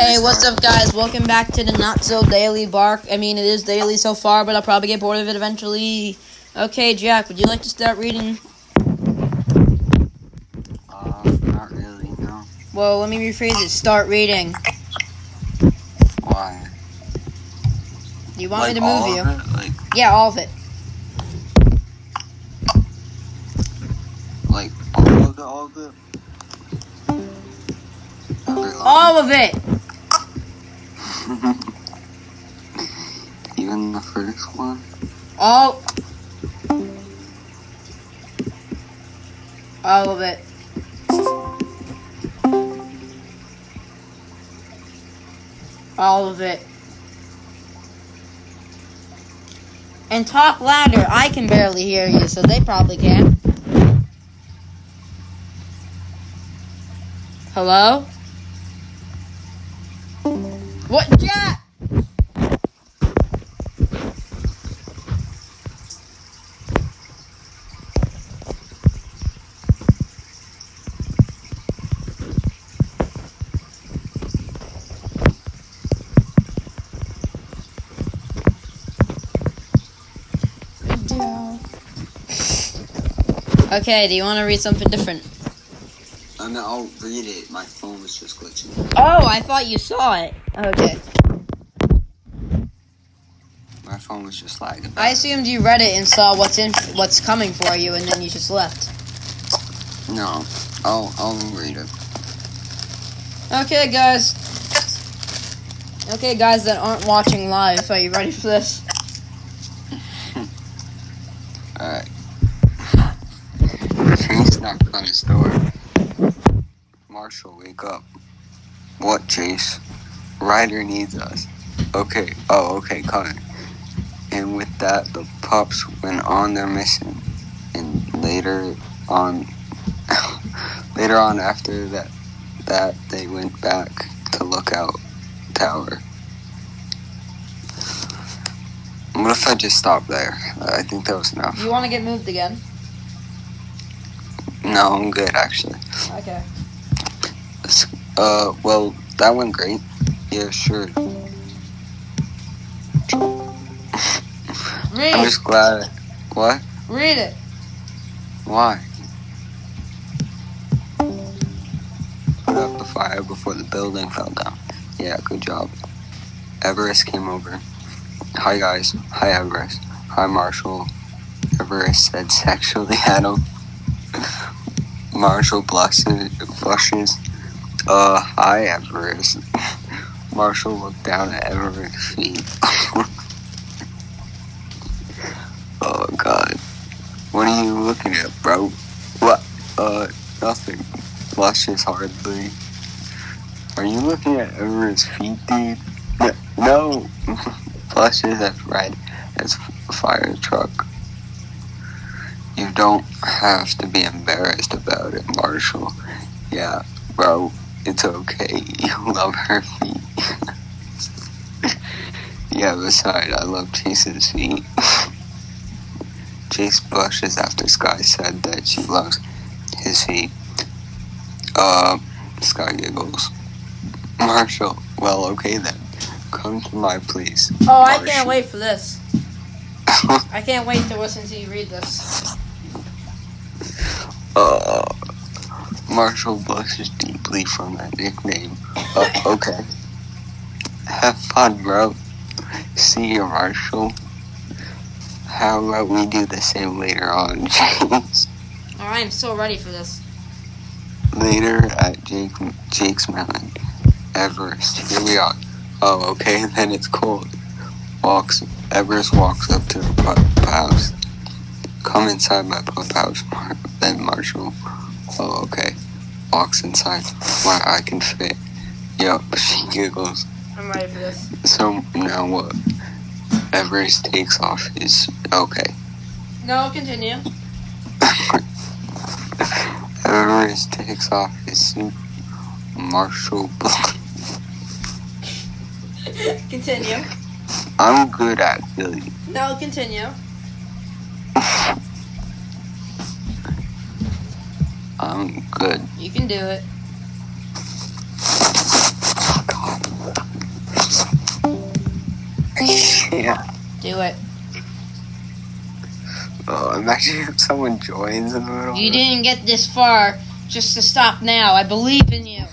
Hey, what's up, guys? Welcome back to the not-so-daily bark. I mean, it is daily so far, but I'll probably get bored of it eventually. Okay, Jack, would you like to start reading? Not really, no. Well, let me rephrase it. Start reading. Why? You want me to move you? Yeah, all of it. Like, all of it? All of it! Even the first one? All of it. All of it. And talk louder. I can barely hear you, so they probably can. Hello? What, Jack? Okay, do you want to read something different? No, I'll read it. My phone was just glitching. Oh, I thought you saw it. Okay. My phone was just lagging. I assumed you read it and saw what's coming for you, and then you just left. No, I'll read it. Okay, guys that aren't watching live, are you ready for this? All right. He's knocked on his door. Marshall, wake up. What, Chase? Ryder needs us. Okay. Oh, okay, coming. And with that, the pups went on their mission. And later on after that they went back to Lookout Tower. What if I just stop there? I think that was enough. You want to get moved again? No, I'm good, actually. Okay. Well, that went great. Yeah, sure. Read. I'm just glad. What? Read it. Why? Put out the fire before the building fell down. Yeah, good job. Everest came over. Hi, guys. Hi, Everest. Hi, Marshall. Everest said sexually at him. Marshall blushes. Hi, Everest. Marshall looked down at Everest's feet. Oh, God. What are you looking at, bro? What? Nothing. Blushes hardly. Are you looking at Everest's feet, dude? No. Blushes at Ryder as a fire truck. You don't have to be embarrassed about it, Marshall. Yeah, bro. It's okay, you love her feet. Yeah, besides, I love Chase's feet. Chase blushes after Sky said that she loves his feet. Sky giggles. Marshall, well, okay then. Come to my place. Oh, Marshall. I can't wait for this. I can't wait to listen to you read this. Marshall blushes deeply from that nickname. Okay. Have fun, bro. See you, Marshall. How about we do the same later on, James? Oh, I am so ready for this. Later at Jake's Mountain. Everest, here we are. Oh, okay, then it's cold. Everest walks up to the pup house. Come inside my pup house, then Marshall. Oh, okay. Walks inside where I can fit. Yup, she giggles. I'm ready for this. So, now what? Everest takes off his... Okay. No, continue. Everest takes off his suit. Marshall... Continue. I'm good at Philly. No, continue. I'm good. You can do it. Oh, God. it. Oh, imagine if someone joins in the middle. You didn't get this far just to stop now. I believe in you.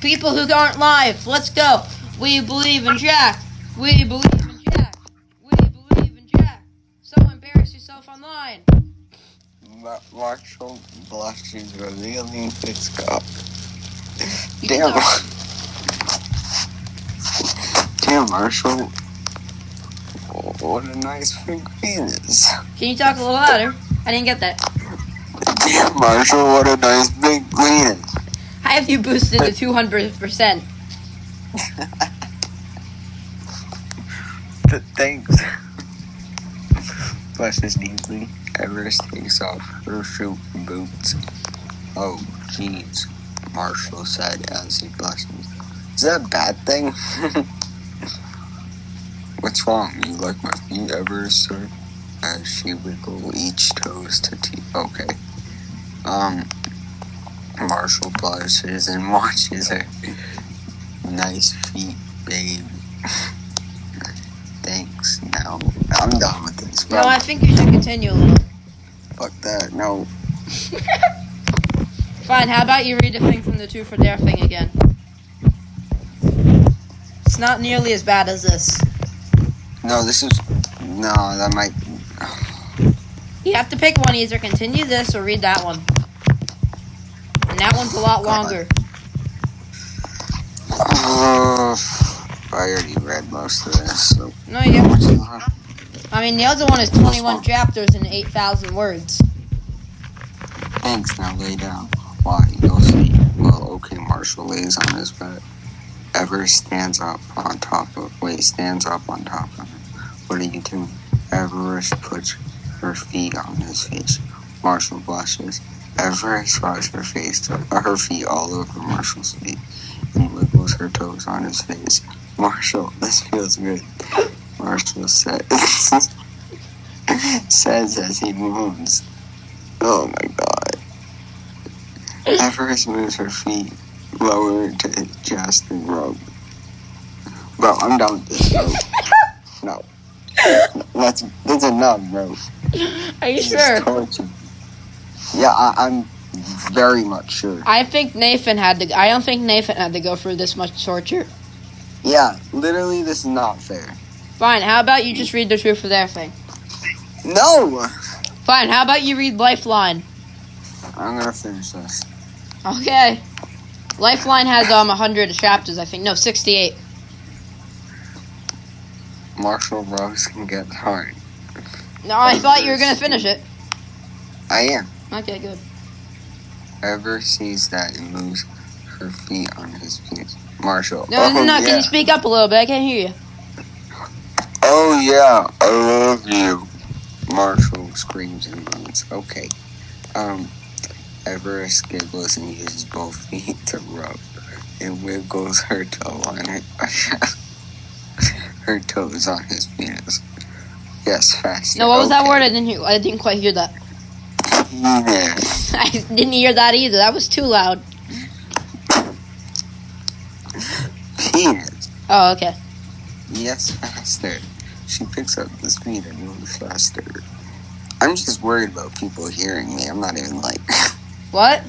People who aren't live, let's go. We believe in Jack. We believe in Jack. We believe in Jack. So embarrass yourself online. Marshall blush is revealing its cup. Damn. Damn, Marshall. What a nice pink penis. Can you talk a little louder? I didn't get that. Damn, Marshall, what a nice big penis. I have you boosted to 200%. Thanks. Blushes deeply. Everest takes off her shoe boots. Oh, jeez, Marshall said as he blushes. Is that a bad thing? What's wrong? You like my feet, Everest, sir? As she wiggled each toes to tea. Okay. Marshall blushes and watches her. Nice feet, babe. Thanks. Now I'm done with this. Bro. No, I think you should continue a little. Fuck that. No. Fine. How about you read the thing from the Two for Dare thing again? It's not nearly as bad as this. No, this is... No, that might... You have to pick one. Either continue this or read that one. And that one's a lot longer. I already read most of this, so... No, you haven't. I mean, the other one is 21 chapters and 8,000 words. Thanks, now lay down. Why? You'll see. Well, okay, Marshall lays on his bed. Everest stands up on top of... Wait, stands up on top of him. What are you doing? Everest puts her feet on his face. Marshall blushes. Everest rubs her face, her feet all over Marshall's feet, and wiggles her toes on his face. Marshall, this feels good. Marshall says as he moans. Oh my god. Everest moves her feet lower to his chest and robe. Bro, I'm done with this, bro. No. That's enough, bro. Are you sure? Yeah, I'm very much sure. I don't think Nathan had to go through this much torture. Yeah, literally, this is not fair. Fine, how about you just read the Truth or Dare thing? No! Fine, how about you read Lifeline? I'm gonna finish this. Okay. Lifeline has 100 chapters, I think. No, 68. Marshall Bros can get hard. No, I thought you were gonna finish it. I am. Okay, good. Ever sees that and moves her feet on his feet. Marshall. No, can you speak up a little bit? I can't hear you. Oh yeah, I love you. Marshall screams and moans. Okay. Everest giggles and uses both feet to rub and wiggles her toe on it. Her toes on his penis. Yes, fast. No, what was that word? I didn't quite hear that. Penis. I didn't hear that either. That was too loud. Penis. Oh, okay. Yes, faster. She picks up the speed and moves faster. I'm just worried about people hearing me. I'm not even like... What?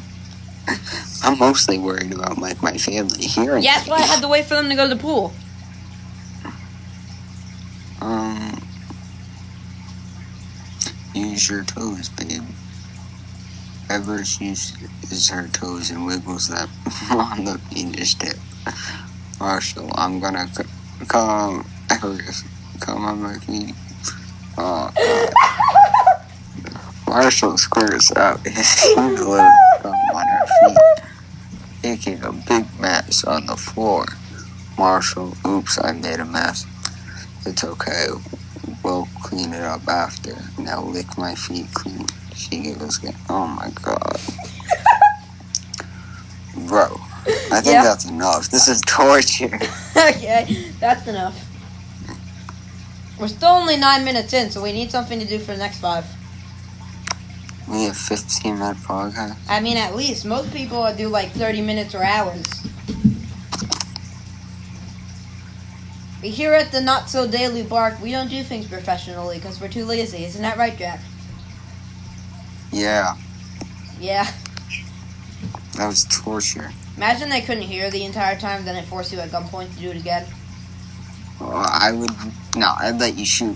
I'm mostly worried about, like, my family hearing. Yeah, that's why I had to wait for them to go to the pool. Use your toes, babe. Everest uses her toes and wiggles that on the penis tip. Marshall, I'm gonna come. Everest, come on my feet. Oh, Marshall squares out his heel on her feet, making a big mess on the floor. Marshall, oops, I made a mess. It's okay. We'll clean it up after. Now lick my feet clean. She gives it. Oh my god. Bro, I think that's enough. This is torture. Okay, that's enough. We're still only 9 minutes in, so we need something to do for the next 5. We have 15-minute podcast. I mean, at least most people do like 30 minutes or hours. Here at the Not So Daily Bark, we don't do things professionally because we're too lazy. Isn't that right, Jack? Yeah. Yeah. That was torture. Imagine they couldn't hear the entire time, then it forced you at gunpoint to do it again. Well, I would... No, I'd let you shoot.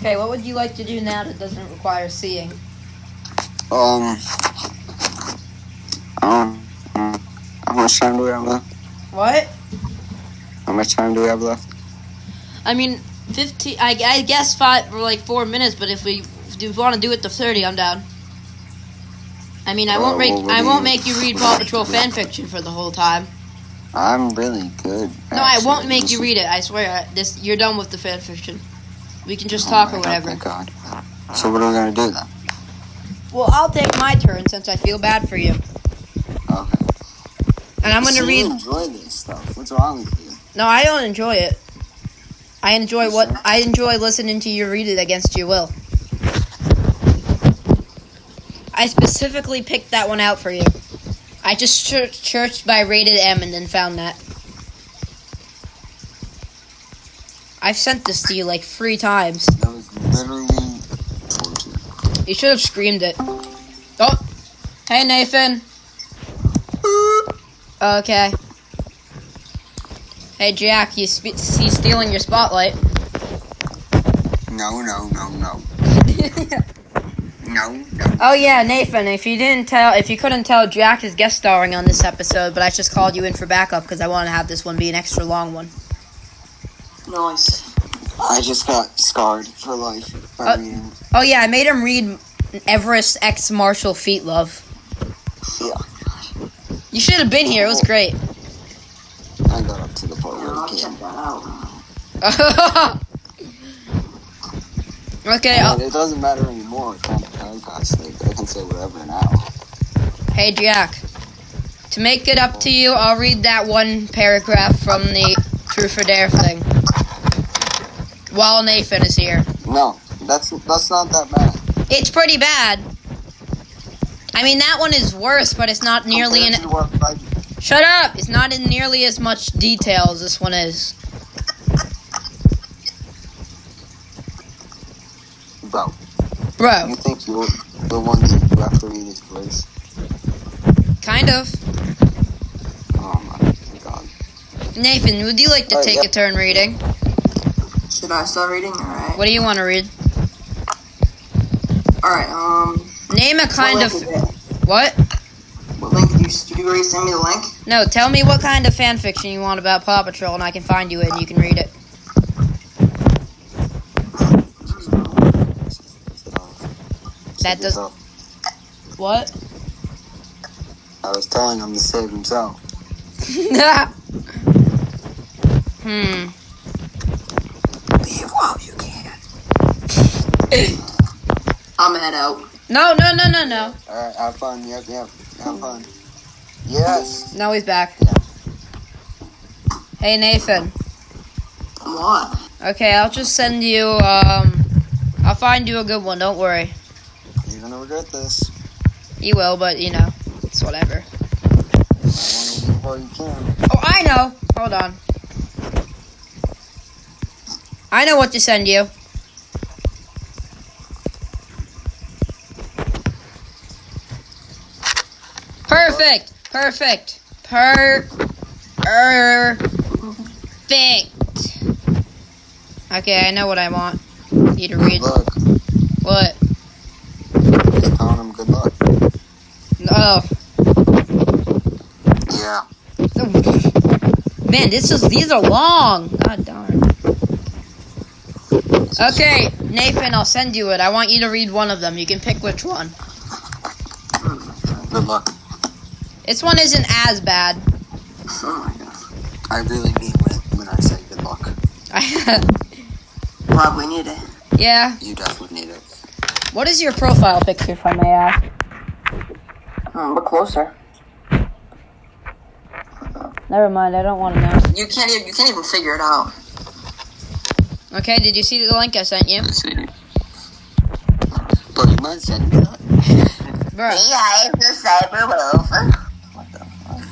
Okay, what would you like to do now that doesn't require seeing? How much time do we have left? What? How much time do we have left? I mean, 15... I guess 5 or like 4 minutes, but if we... Do you want to do it to 30? I'm down. I mean, I won't make you read Paw Patrol fanfiction for the whole time. I'm really good. No, I won't make you read it. I swear. This you're done with the fanfiction. We can just talk or whatever. Oh my God. So what are we gonna do then? Well, I'll take my turn since I feel bad for you. Okay. And I'm gonna read. You enjoy this stuff. What's wrong with you? No, I don't enjoy it. I enjoy listening to you read it against your will. I specifically picked that one out for you. I just searched by rated M and then found that. I've sent this to you like 3 times. That was literally torture. You should have screamed it. Oh! Hey, Nathan! Okay. Hey, Jack, he's stealing your spotlight. No. No. Oh yeah, Nathan, if you couldn't tell, Jack is guest starring on this episode, but I just called you in for backup because I want to have this one be an extra long one. Nice. I just got scarred for life by you. Oh yeah, I made him read Everest X Marshall Feet Love. Yeah. You should have been here, it was great. I got up to the point where it came out. Okay, I mean, it doesn't matter anymore. I can say whatever now. Hey, Jack. To make it up to you, I'll read that one paragraph from the Truth or Dare thing. While Nathan is here. No, that's not that bad. It's pretty bad. I mean, that one is worse, but it's not nearly in... Shut up! It's not in nearly as much detail as this one is. Bro. You think you're the one that you have to read this place? Kind of. Oh my God. Nathan, would you like to take a turn reading? Should I start reading? Alright. What do you want to read? Alright, name a kind of... What? What link did you already send me the link? No, tell me what kind of fanfiction you want about Paw Patrol and I can find you it and you can read it. That does. What? I was telling him to save himself. Leave while you can. I'm gonna head out. No. Alright, have fun. Yep. Have fun. Yes. Now he's back. Yeah. Hey, Nathan. Come on. Okay, I'll just send you, I'll find you a good one, don't worry. You're gonna regret this. You will, but you know, it's whatever. I wanna leave while you can. Oh, I know! Hold on. I know what to send you. Perfect. Okay, I know what I want you to read. Look. What? Telling him good luck. No. Yeah. Man, these are long. God darn. Okay, Nathan, I'll send you it. I want you to read one of them. You can pick which one. Good luck. This one isn't as bad. Oh my God. I really mean when I say good luck. Probably need it. Yeah. You definitely need it. What is your profile picture, if I may ask? Look closer. Never mind, I don't want to know. You can't even figure it out. Okay, did you see the link I sent you? Pokemon sent me. Bro. Hey, hi, it's the Cyber Wolf. What the fuck?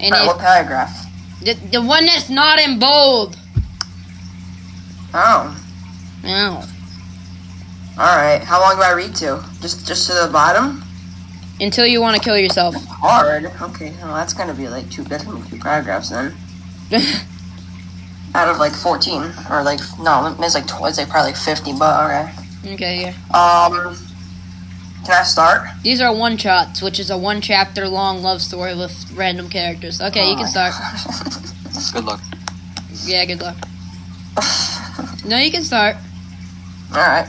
And right, what paragraph? The one that's not in bold. Oh. Ow. Alright, how long do I read to? Just to the bottom? Until you want to kill yourself. That's hard. Okay, well, that's gonna be like two paragraphs then. Out of like 14, or like, no, it's like probably 50, but okay. Okay, yeah. Can I start? These are one-shots, which is a one-chapter-long love story with random characters. Okay, you can start. Good luck. Yeah, good luck. No, you can start. Alright.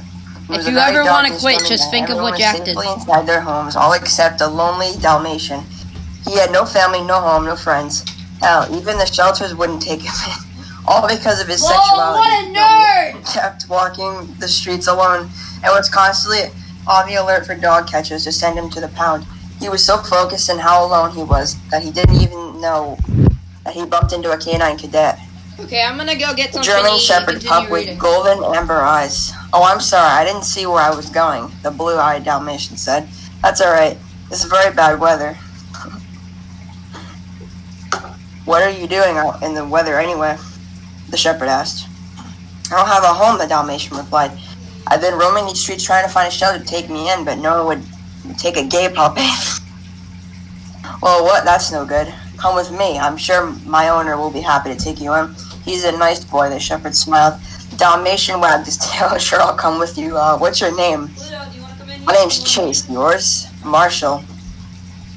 If you ever want to quit, just think of what Jack did. Inside their homes, all except a lonely Dalmatian. He had no family, no home, no friends. Hell, even the shelters wouldn't take him in. All because of his sexuality. What a nerd! He kept walking the streets alone and was constantly on the alert for dog catchers to send him to the pound. He was so focused on how alone he was that he didn't even know that he bumped into a canine cadet. Okay, I'm gonna go get something. German Shepherd pup with golden amber eyes. Oh, I'm sorry, I didn't see where I was going, the blue-eyed Dalmatian said. That's alright. It's very bad weather. What are you doing out in the weather anyway? The shepherd asked. I don't have a home, the Dalmatian replied. I've been roaming these streets trying to find a shelter to take me in, but no one would take a gay pup in. Well, what? That's no good. Come with me. I'm sure my owner will be happy to take you in. He's a nice boy, the shepherd smiled. The Dalmatian wagged his tail. Sure, I'll come with you. What's your name? Pluto, do you want to come in? My name's Chase. Yours? Marshall,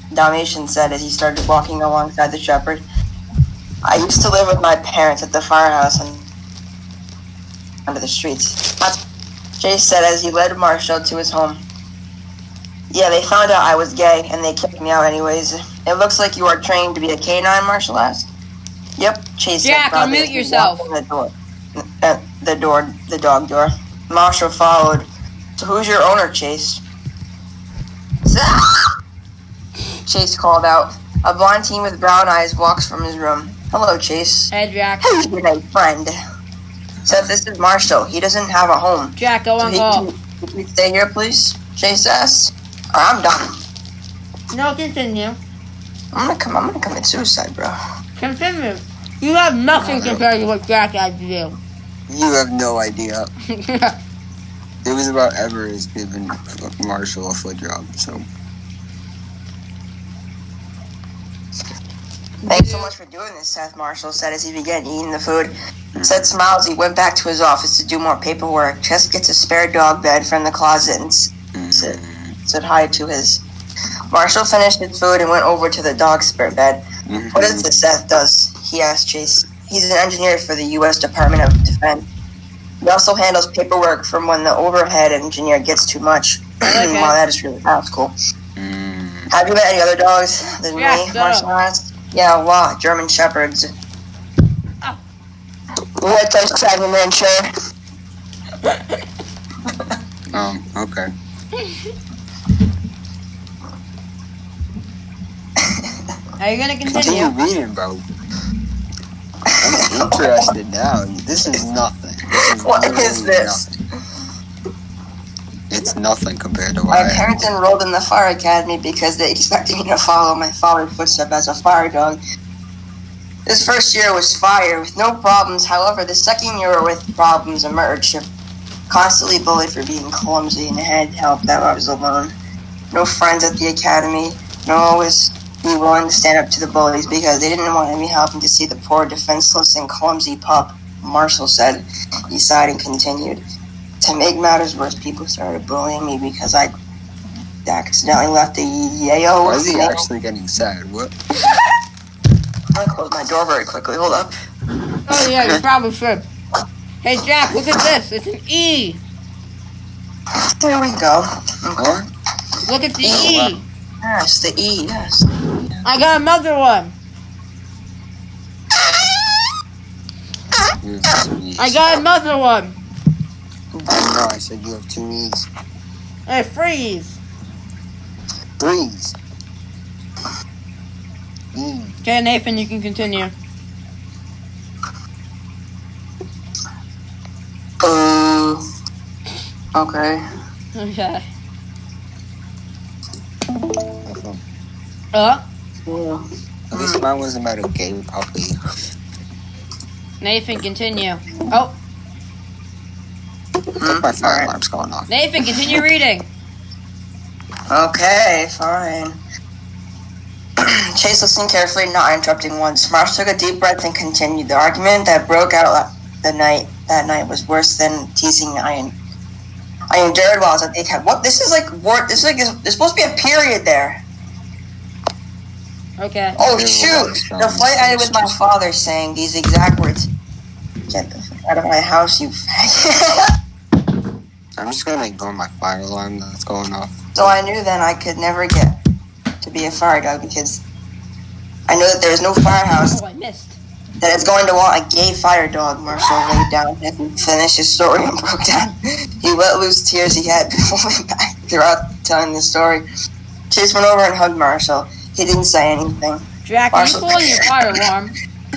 the Dalmatian said as he started walking alongside the shepherd. I used to live with my parents at the firehouse and under the streets. Chase said as he led Marshall to his home. Yeah, they found out I was gay, and they kicked me out anyways. It looks like you are trained to be a canine, Marshall asked. Yep, Chase said proudly. Jack, unmute yourself. The dog door. Marshall followed. So who's your owner, Chase? Chase called out. A blonde teen with brown eyes walks from his room. Hello, Chase. Hey, Jack. Who's your nice friend? Said this is Marshall. He doesn't have a home. Jack, go on call. Can you stay here, please? Chase asked. I'm done. No, continue. I'm gonna commit suicide, bro. Continue. You have nothing compared to what Jack had to do. You have no idea. Yeah. It was about Everest giving Marshall a foot job, so. Thanks so much for doing this, Seth, Marshall said as he began eating the food. Seth smiled as he went back to his office to do more paperwork. Just gets a spare dog bed from the closet and said hi to his. Marshall finished his food and went over to the dog's spare bed. What is this Seth does? He asked Chase. He's an engineer for the U.S. Department of Defense. He also handles paperwork from when the overhead engineer gets too much. Okay. Wow, that is really cool. Have you met any other dogs than me? Marshall asked. Yeah, wow, German Shepherds. Oh. What's a Salimancher? Okay. Are you gonna continue? Continue reading, bro. I'm interested now. This is nothing. What is this? Nothing. It's nothing compared to what I... My parents enrolled in the fire academy because they expected me to follow my father's footsteps as a fire dog. This first year was fire with no problems. However, the second year with problems emerged. Constantly bullied for being clumsy and had help that I was alone. No friends at the academy. No always... be willing to stand up to the bullies because they didn't want any helping to see the poor, defenseless, and clumsy pup, Marshall said. He sighed and continued. To make matters worse, people started bullying me because I accidentally left the yayo. Why is he actually getting sad? What? I'm gonna close my door very quickly. Hold up. Oh, yeah, you probably should. Hey, Jack, look at this. It's an E. There we go. Okay. Look at the E. Yes, the E, yes. I got another one. You have 2 needs. I got another one. No, I said you have 2 needs. Hey, freeze. Freeze. Okay, Nathan, you can continue. Okay. Okay. Yeah. At least mine wasn't about a game, probably. Nathan, continue. Oh. My fire alarm's going off. Nathan, continue reading. Okay, fine. Chase listened carefully, not interrupting once. Marsh took a deep breath and continued. The argument that broke out that night was worse than teasing I endured while I was at the cab. What? This is like war. This is like there's supposed to be a period there. Okay. Oh shoot! The flight ended with my father saying these exact words. Get the fuck out of my house, you faggot. I'm just gonna ignore my fire alarm that's going off. So I knew then I could never get to be a fire dog because I know that there's no firehouse that is going to want a gay fire dog. Marshall laid down and finished his story and broke down. He let loose tears he had been holding back throughout telling the story. Chase went over and hugged Marshall. He didn't say anything. Jack, are you pulling your fire alarm?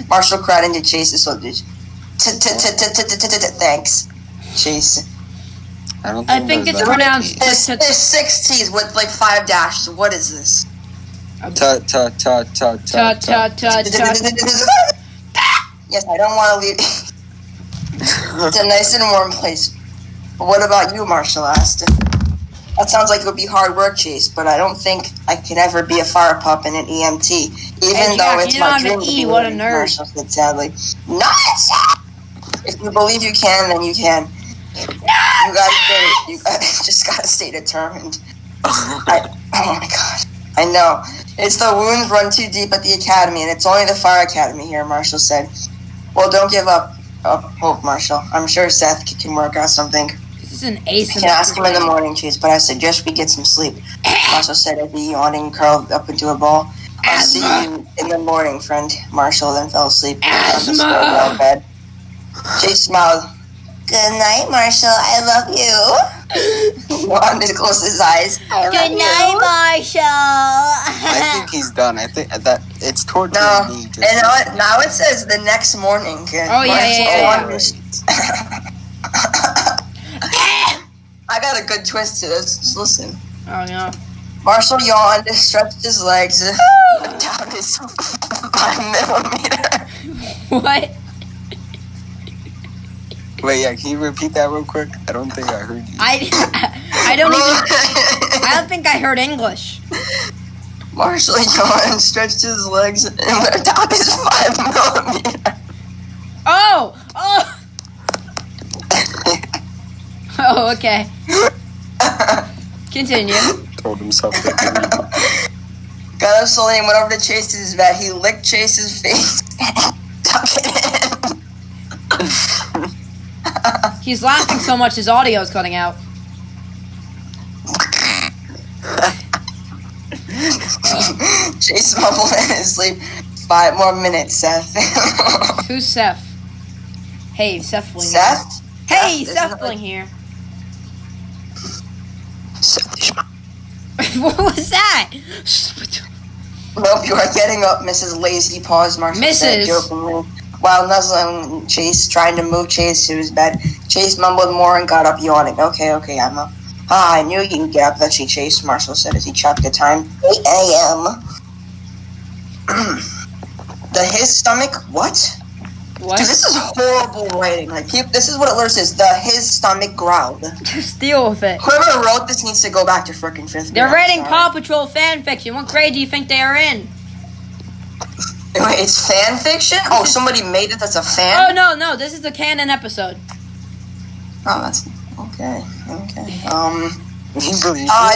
Marshall cried into Chase's shoulders. Thanks, Chase. I think it's pronounced. There's 6 T's with like 5 dashes. What is this? Yes, I don't want to leave. It's a nice and warm place. But what about you, Marshall asked? That sounds like it would be hard work, Chase, but I don't think I can ever be a fire pup and an EMT, even though it's my dream to be one, Marshall said sadly. If you believe you can, then you can. You just gotta stay determined. Oh my god. I know. It's the wounds run too deep at the academy, and it's only the fire academy here, Marshall said. Well, don't give up hope, Marshall. I'm sure Seth can work out something. This is an ace. I can ask him in the morning, Chase, but I suggest we get some sleep. Marshall said as he yawned and curled up into a ball. I'll see you in the morning, friend. Marshall then fell asleep on the bed. Chase smiled. Good night, Marshall. I love you. Wanda closed his eyes. Good night, Marshall. I think he's done. I think that it's torture. No, me and now it says the next morning. Yeah. I got a good twist to this. Just listen. Oh yeah. Marshall yawned, stretched his legs, down his 5 millimeter. What? Wait, yeah, can you repeat that real quick? I don't think I heard you. I don't think I heard English. Marshall yawned, stretched his legs, and went down his 5 millimeter. Oh! Oh, okay. Continue. Told himself that. Got up slowly and went over to Chase's bed. He licked Chase's face and tucked it in. He's laughing so much his audio is cutting out. Chase mumbled in his sleep. 5 more minutes, Seth. Who's Seth? Hey, Seth Bling. Seth? Hey, Seth Bling here. What was that? Nope, you are getting up, Mrs. Lazy. Paused, Marshall said jokingly. While nuzzling Chase, trying to move Chase to his bed, Chase mumbled more and got up, yawning. Okay, I'm up. I knew you'd get up, Let's see, Chase, Marshall said as he checked the time. 8 a.m. His stomach, what? Dude, this is horrible writing. Like, this is what it says, his stomach growled. Just deal with it. Whoever wrote this needs to go back to frickin' 5th grade. They're writing Paw Patrol fanfiction. What grade do you think they are in? Wait, it's fan fiction? Oh, somebody made it that's a fan? Oh, no, this is a canon episode. Oh, that's... Okay. I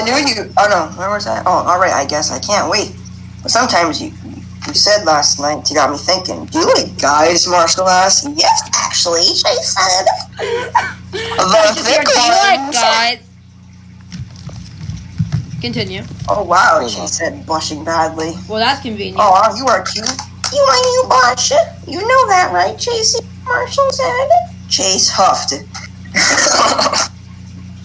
knew you... Oh, no, where was I? Oh, alright, I guess I can't wait. But sometimes you said last night, you got me thinking, do it, guys, Marshall asked. Yes, actually, she said. The thick ones. Guys. Continue. Oh, wow, she said, blushing badly. Well, that's convenient. Oh, you are cute. You ain't you blush. You know that, right, Chasey? Marshall said. Chase huffed.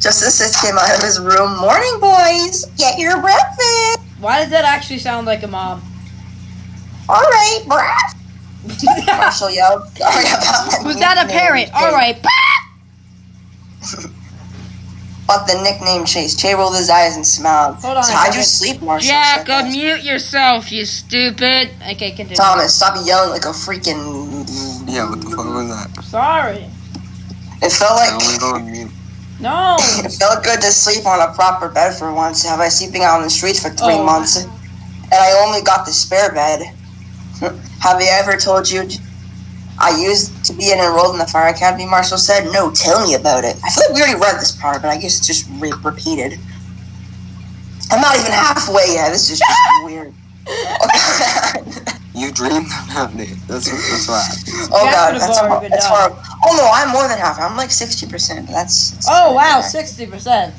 Just as Sis came out of his room, morning, boys. Get your breakfast. Why does that actually sound like a mom? All right, brah. Marshall yelled. Sorry about that. Was that a parent? All right, brah. but the nickname Chase. Jay rolled his eyes and smiled. Hold on. So how'd you sleep, Marshall? Jack, unmute yourself, you stupid. Okay, continue. Thomas, stop yelling like a freaking... Yeah, what the fuck was that? Sorry. It felt like... No. It felt good to sleep on a proper bed for once. Have I sleeping out on the streets for three months? And I only got the spare bed. Have I ever told you... I used to be enrolled in the fire academy, Marshall said. No, tell me about it. I feel like we already read this part, but I guess it's just repeated. I'm not even halfway yet. This is just weird. You dreamed about me. That's why. Oh, God. That's horrible. Oh, no, I'm more than half. I'm like 60%. That's oh, wow, bad. 60%.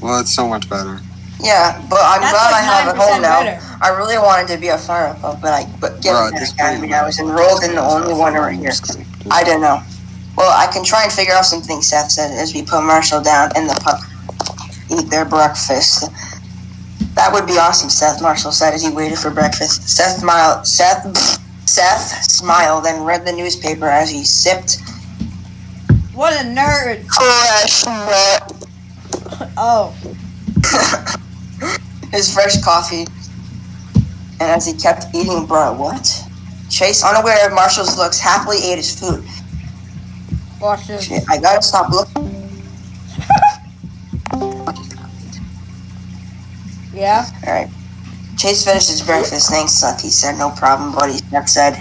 Well, it's so much better. Yeah, but I'm glad I have a home now. I really wanted to be a fire pub, but given that I was enrolled in the only one right here. I don't know. Well, I can try and figure out some things, Seth said, as we put Marshall down and the pup eat their breakfast. That would be awesome, Seth, Marshall said as he waited for breakfast. Seth smiled and read the newspaper as he sipped. What a nerd! Oh. His fresh coffee, and as he kept eating, what? Chase, unaware of Marshall's looks, happily ate his food. Watch this. Shit, I gotta stop looking. Yeah? Alright. Chase finished his breakfast. Thanks, Seth. He said, no problem, buddy. Seth said.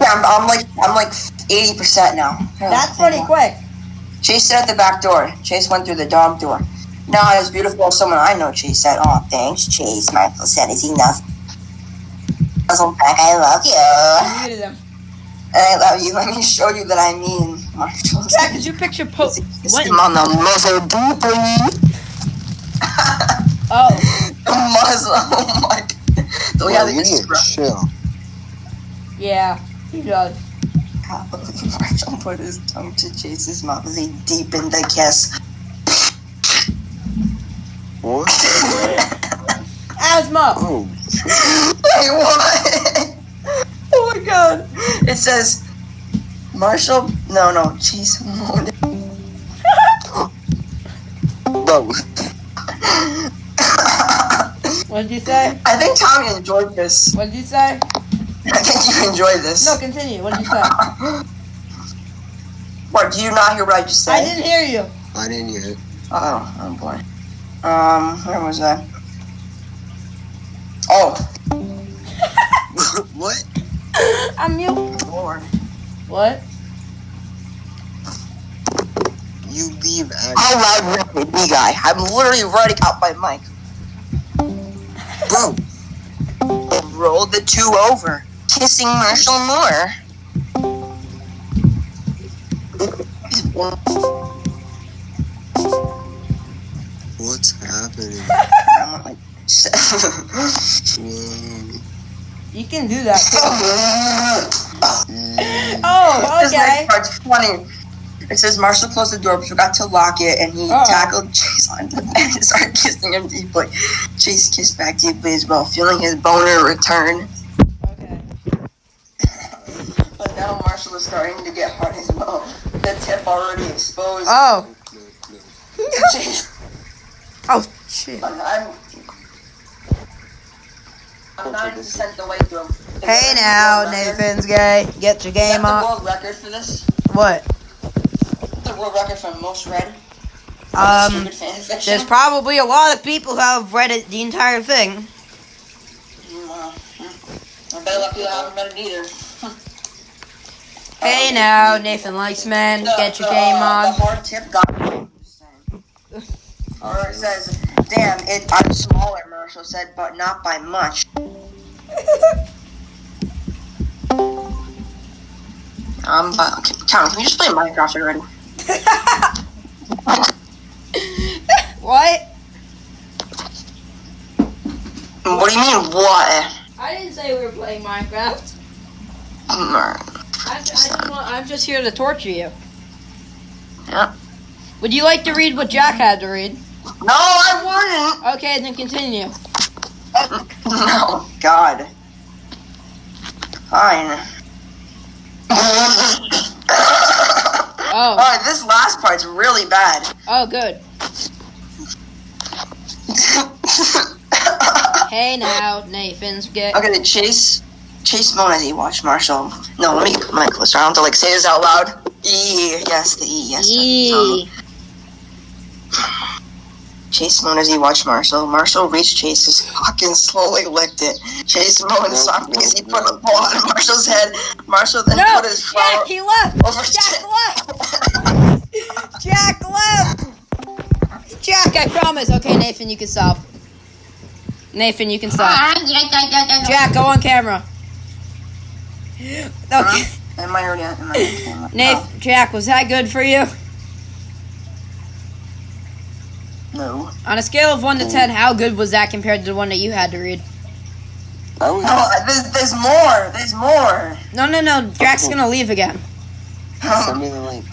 Yeah, I'm like 80% now. That's pretty quick. Chase stood at the back door. Chase went through the dog door. Not as beautiful as someone I know, Chase said. Oh, thanks, Chase, Michael said. Is he nothing? Puzzle pack, I love you. I hated him. I love you. Let me show you that I mean, Marshall. Jack, did you picture Pope? What? Oh. Oh my God. Do we have to chill? Yeah, he does. Marshall put his tongue to Chase's mouth as he deepened the kiss. What? Asthma! Oh. Wait, what? Oh my God. It says, Marshall... No, Chase moaned. What did you say? I think Tommy enjoyed this. What did you say? I think you enjoyed this. No, continue. What did you say? What, do you not hear what I just said? I didn't hear you. I didn't hear it. Oh boy. Where was I? Oh. What? I'm you. Lord. What? You leave. How loud would be, guy? I'm literally running out my mic. Bro. Roll the two over. Kissing Marshall Moore. What's happening? I'm like, you can do that. Oh, okay. This part's funny. It says Marshall closed the door, but forgot to lock it, and he tackled Chase on the bed and started kissing him deeply. Chase kissed back deeply as well, feeling his boner return. Okay. But now Marshall was starting to get hard as well. The tip already exposed. Oh. Chase. Oh, shit. I'm 90% the way through. Hey now, Nathan's gay. Get your game on. What's the world record for this? What? What's the world record for most read? There's probably a lot of people who have read it, the entire thing. I bet a lot of people haven't read it either. Hey now, Nathan likes men. Get your game on. The hard tip got Or it says, damn, I'm smaller, Marshall said, but not by much. Okay, Tom, can you just play Minecraft already? What? What do you mean, what? I didn't say we were playing Minecraft. I'm just here to torture you. Yeah. Would you like to read what Jack had to read? No, I wouldn't. Okay, then continue. No, God. Fine. Oh. Alright, this last part's really bad. Oh, good. Hey now, Nathan's good. Okay, Chase Monty, watch Marshall. No, let me put my closer. I don't have to, like, say this out loud. E, yes, the E, yes. E. Chase moaned as he watched Marshall. Marshall reached Chase's cock and slowly licked it. Chase moaned softly as he put a ball on Marshall's head. Marshall then put his flower... Jack, he left! Jack left! Jack left! Jack, I promise. Okay, Nathan, you can stop. Nathan, you can stop. Jack, go on camera. Okay. Am I on camera? Nathan, Jack, was that good for you? No. On a scale of 1 to 10, how good was that compared to the one that you had to read? Oh, there's more. There's more. No. Jack's going to leave again. Send me the link.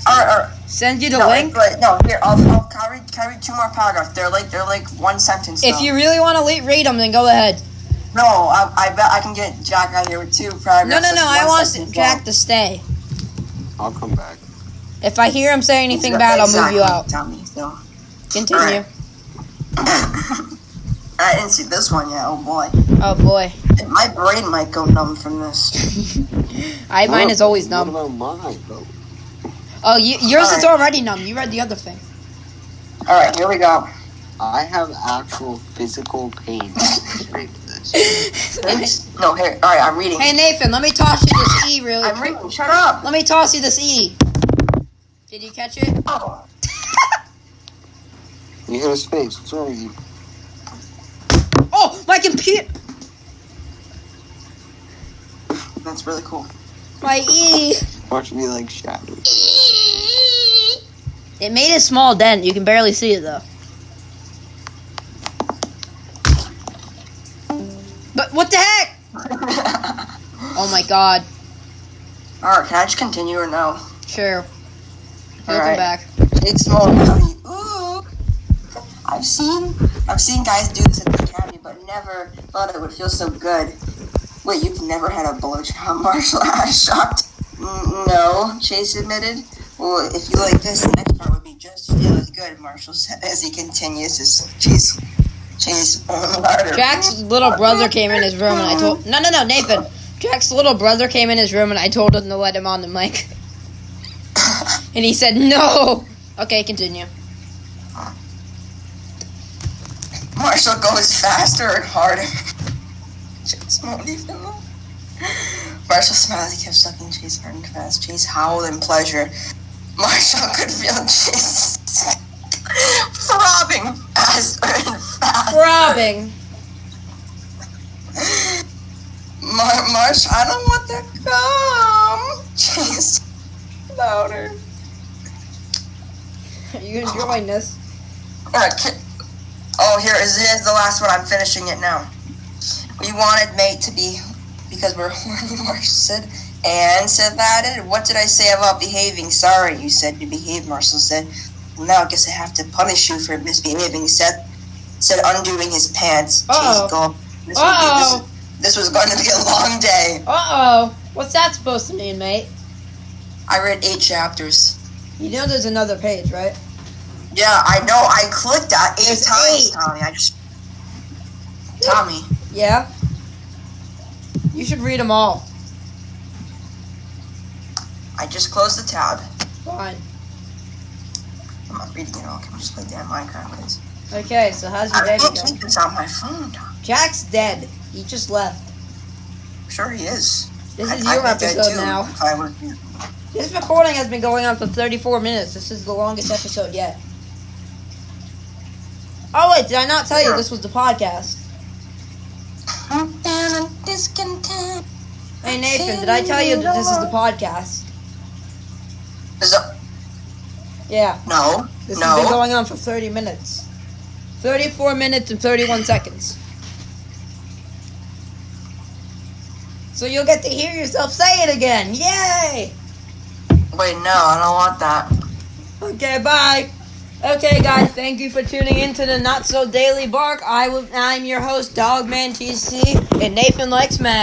Send you the link? No, here, I'll read two more paragraphs. They're like one sentence. If you really want to read them, then go ahead. No, I bet I can get Jack out here with two paragraphs. No, I want Jack to stay. I'll come back. If I hear him say anything bad, I'll move you out. Tommy, so. Continue. I didn't see this one yet. Oh boy. Oh boy. My brain might go numb from this. Mine is always numb. Oh, yours is already numb. You read the other thing. All right, here we go. I have actual physical pain. No, here. All right, I'm reading. Hey Nathan, let me toss you this E really quick. I'm reading. Shut up. Let me toss you this E. Did you catch it? Oh. You hit his face. What's wrong with you? Oh, my computer! That's really cool. My E! Watch me like shadow. It made a small dent. You can barely see it though. But what the heck? Oh my god. Alright, can I just continue or no? Sure. Welcome back. It's small. I've seen guys do this at the academy, but never thought it would feel so good. Wait, you've never had a blowjob, Marshall? I was shocked. No, Chase admitted. Well, if you like this, the next part would be just feel as good, Marshall said as he continues his Chase. Jack's little brother came in his room and I told Nathan. Jack's little brother came in his room and I told him to let him on the mic, and he said no. Okay, continue. Marshall goes faster and harder. Chase won't leave him alone. Marshall smiled as he kept sucking Chase hard and fast. Chase howled in pleasure. Marshall could feel Chase throbbing faster and faster. Throbbing. Marshall, I don't want to come. Chase, louder. Are you enjoying this? Oh, here's the last one. I'm finishing it now. We wanted mate to be, because we're horny, Marshall said. And said that it. What did I say about behaving? Sorry, you said you behaved, Marshall said. Well, now I guess I have to punish you for misbehaving, Seth said, undoing his pants. Uh-oh. This was going to be a long day. Uh-oh. What's that supposed to mean, mate? I read 8 chapters. You know there's another page, right? Yeah, I know. I clicked that 8 times, Tommy. Tommy. Yeah? You should read them all. I just closed the tab. Fine. I'm not reading it all. Can we just play damn Minecraft, please? Okay, so how's your day going? I can't keep this on my phone, Tommy. Jack's dead. He just left. I'm sure he is. This is your episode now. This recording has been going on for 34 minutes. This is the longest episode yet. Oh, wait, did I not tell you this was the podcast? Hey, Nathan, did I tell you that this is the podcast? Is it? Yeah. No. This has been going on for 30 minutes. 34 minutes and 31 seconds. So you'll get to hear yourself say it again. Yay! Wait, no, I don't want that. Okay, bye. Okay, guys, thank you for tuning into the Not So Daily Bark. I'm your host, Dogman TC, and Nathan Likes Man.